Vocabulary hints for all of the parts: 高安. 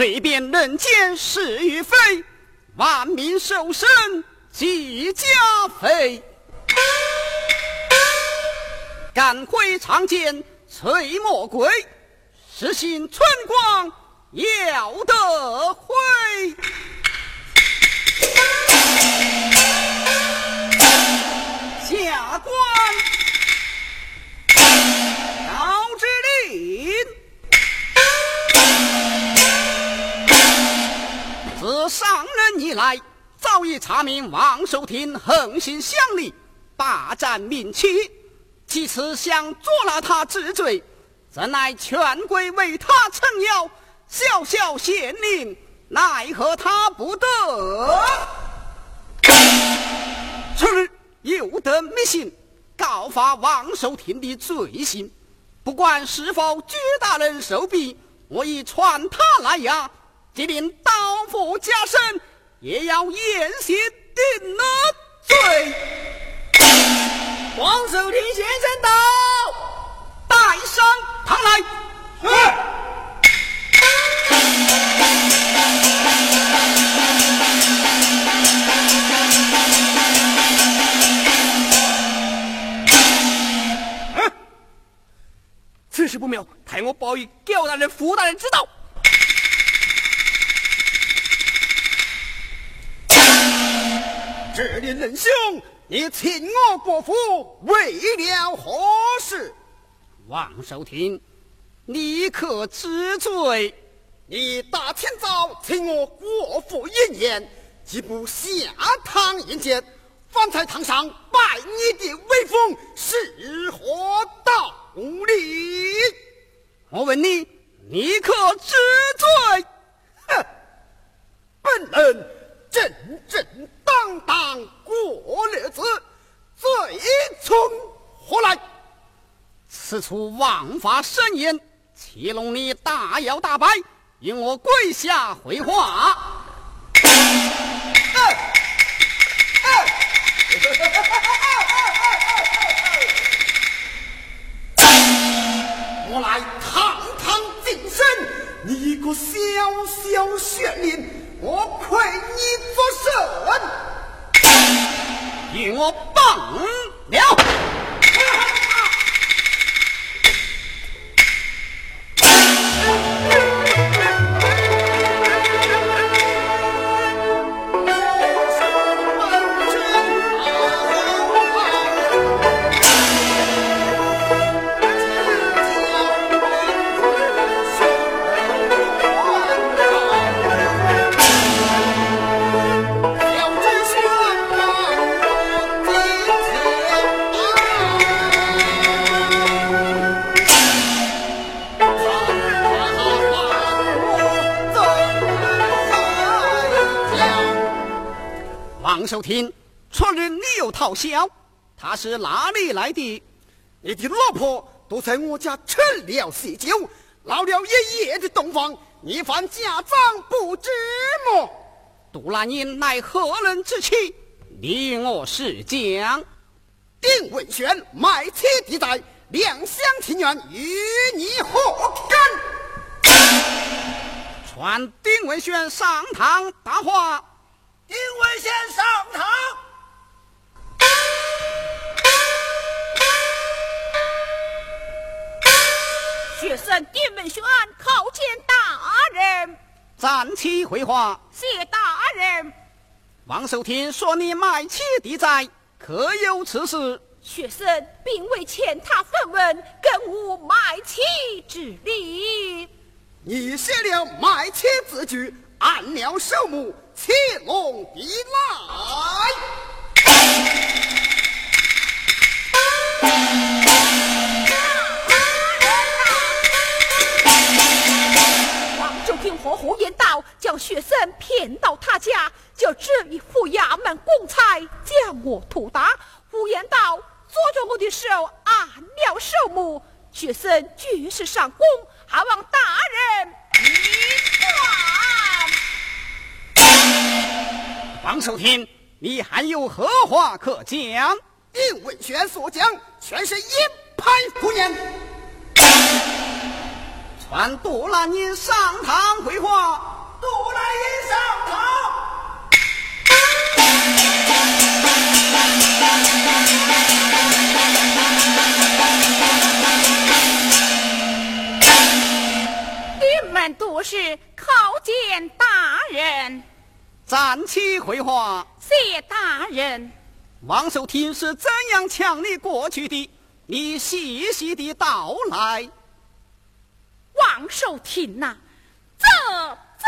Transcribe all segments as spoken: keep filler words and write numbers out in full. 随便人间是与非，万民受身几家肥。赶鬼常见催魔鬼，实行春光要得辉。下官饶之令，自上任以来，早已查明王寿亭横行乡里，霸占民妻，其次想捉拿他治罪，怎奈权贵为他撑腰，小小县令奈何他不得。次日又得密信告发王寿亭的罪行，不管是否薛大人手笔，我已传他来押，即令刀斧加身，也要严刑定了罪。王守亭先生到，带上堂来。是。此事不妙，太我报与刁大人、福大人知道。这里仁兄，你请我伯父为了何事？王守亭，你可知罪？你大清早请我伯父一言，既不下堂迎接，方才堂上拜你的威风是何道理？我问你，你可知罪？哼，本人正正当当过日子，罪从何来？此处枉法深言，岂容你大摇大摆，引我跪下回话。我来堂堂晋升，你一个小小县令，我愧你作甚？与我棒了！收听昨日你又讨销，他是哪里来的？你的老婆都在我家吃了喜酒，闹了一夜的洞房，你犯家长不知么？杜兰英乃何人之妻？你我是讲丁文玄买妻抵债，两厢情愿，与你何干？传丁文玄上堂答话。丁文先上堂。学生丁文轩叩见大人。暂且回话。谢大人。王守亭说你买妻抵债，可有此事？学生并未欠他分文，更无买妻之理。你写了买妻字据，按了寿母，欺龙抵赖。王守亭和胡言道，叫学生骗到他家，就这一副衙门公差将我土打。胡言道捉着我的手，按了寿母，学生绝世上功，还望大人王守亭，你还有何话可讲？丁文玄所讲，全是一派胡言。俺杜兰因上堂回话，杜兰因上堂。你们都是叩见大人。暂且回话。谢大人。王守庭是怎样抢你过去的？你细细的道来。王守庭呐、啊，这这，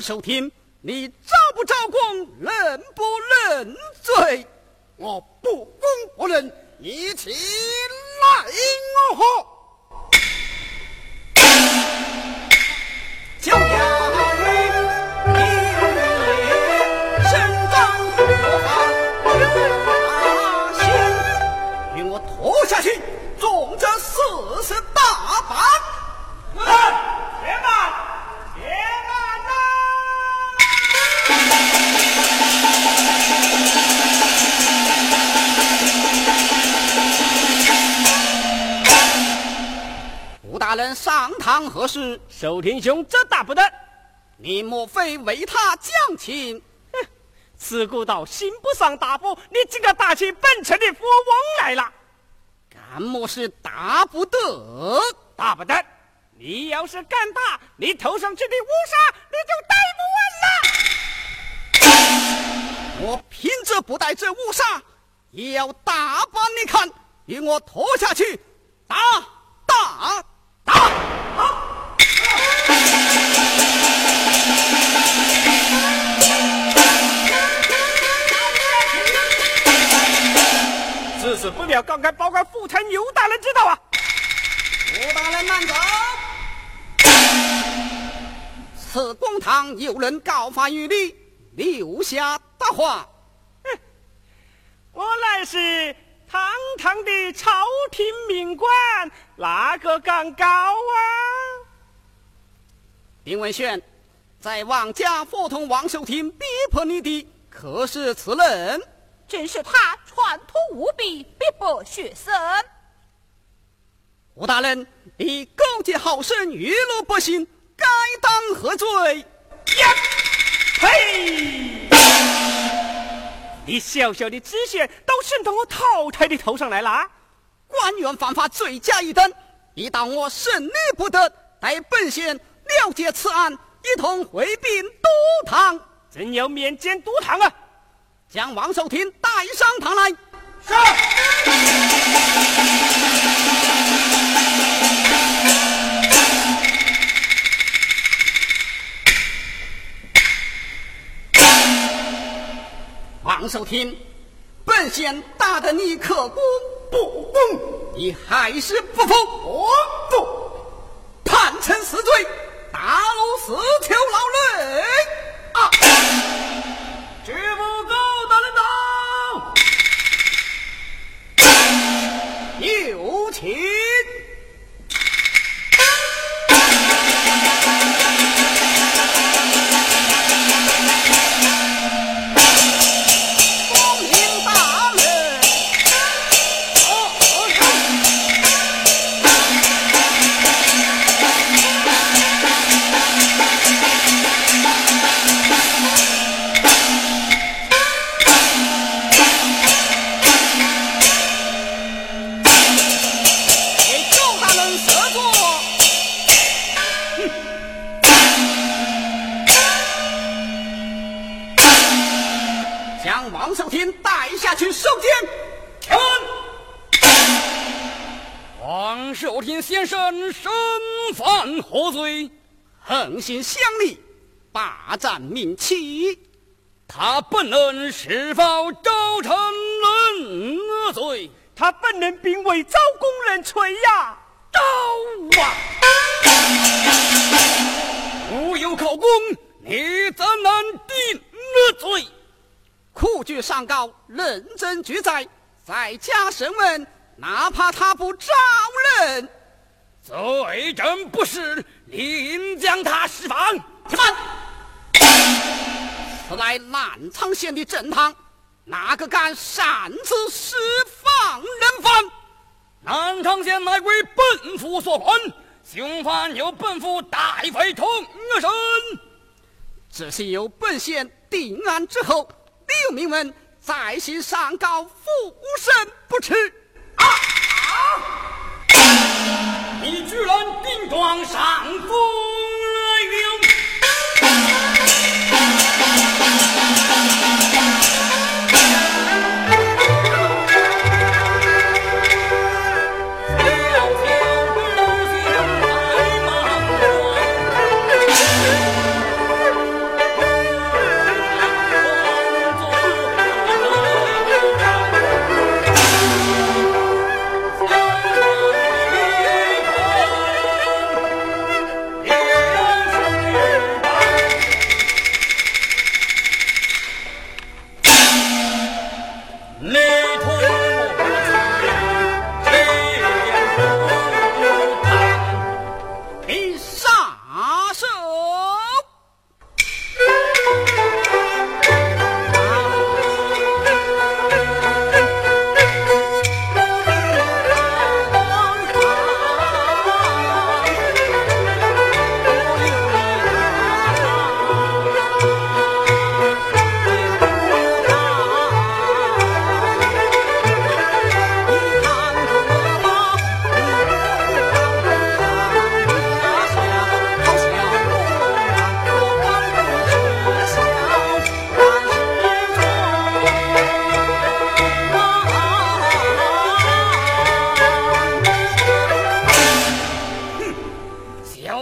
请收听，你招不招供，认不认罪？我不公不认，你起来我喝。大人上堂何事？守庭兄这大不得，你莫非为他降亲？此故道刑不上大夫，你这个大清奔城的国王来了，敢莫是大不得？大不得，你要是干他，你头上这顶乌纱你就戴不稳了。我凭着不戴这乌纱，也要打把你看，与我拖下去，打打！打！啊！至死不了，刚刚报告富城牛大人知道啊！牛大人慢走，此公堂有人告发于你，留下大话。我乃是堂堂的朝廷命官，哪个敢告啊？丁文炫，在王家伙同王寿亭逼迫你的可是此人？正是他，传统无比，逼迫学生。胡大人，你勾结好生，娱乐百姓，该当何罪？呸！你小小的知县都渗到我套台的头上来了啊！官员犯法罪加一等，一当我审理不得，待本县了解此案，一同回禀都堂。真要面见都堂啊！将王寿亭带上堂来。是。王寿亭，本县打得你可功不公，你还是不服。我不判成死罪，打入死囚牢内啊！知不够的领导有请。将王寿亭带下去受监。王寿亭先生身犯何罪？横行乡里，霸占民妻，他本人是否造成人罪？他本人并未招供人锤呀！招啊！无有口供，你怎能定了罪？酷具上告，认真举载，在家审问，哪怕他不招认，罪证不实，另将他释放。看，此乃澜沧县的正堂，哪个敢擅自释放人犯？澜沧县乃为本府所管，凶犯由本府带回同审。只是由本县定案之后，六名文在行上告，复审不迟。啊啊！你居然定状上供了哟！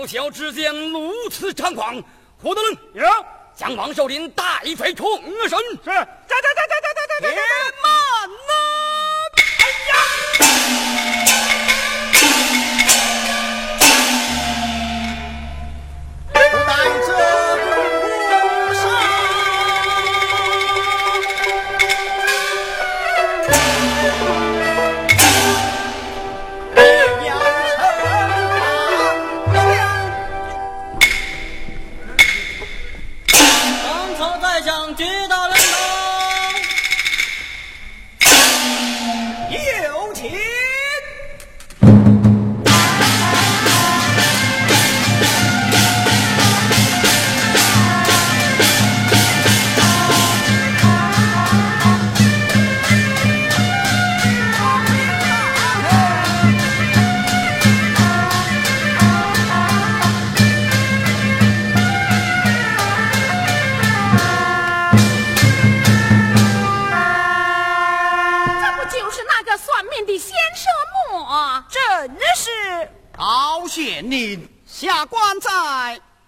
小小之间如此猖狂，胡德伦有将王寿林大一锤冲神。是，哒哒哒哒哒哒哒。别慢呐！哎呀！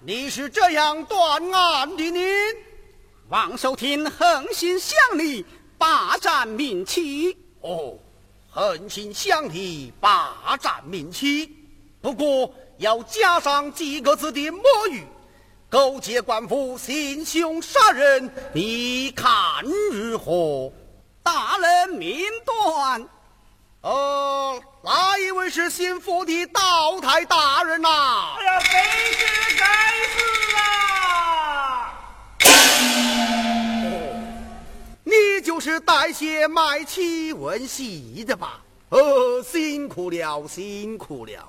你是这样断案的人，王寿亭横心向你霸占民妻。哦，横心向你霸占民妻，不过要加上几个字的魔语，勾结官府行凶杀人，你看如何？大人明断。呃，哪一位是新府的道台大人呐、啊？哎呀，谁是该死啊！你就是代写卖妻文戏的吧？呃，辛苦了，辛苦了。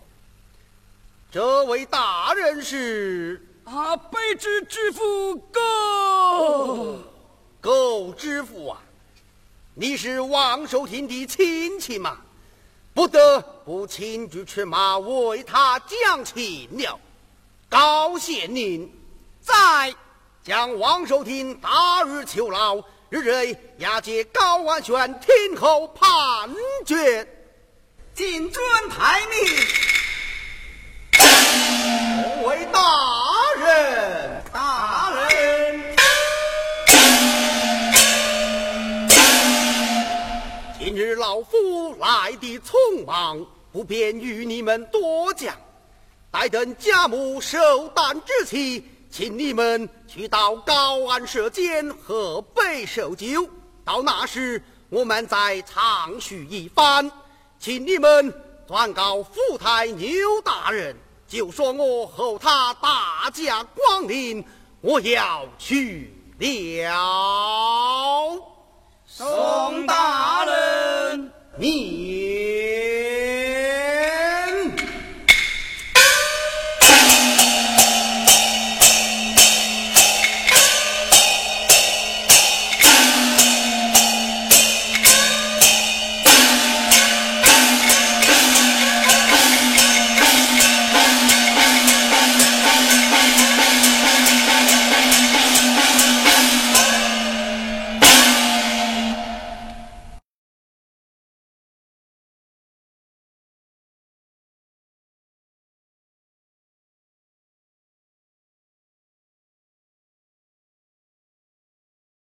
这位大人是啊，卑职知府够够知府啊。你是王寿亭的亲戚吗？不得不亲自出马为他讲情了。高谢您，再将王寿亭打入囚牢，日日押解高万全听候判决。谨遵台命。为大人，大人。今日老夫来的匆忙，不便与你们多讲。待等家母寿诞之期，请你们去到高安舍间喝杯寿酒。到那时，我们再畅叙一番。请你们转告府台牛大人，就说我候他大驾光临，我要去了。宋大人，你。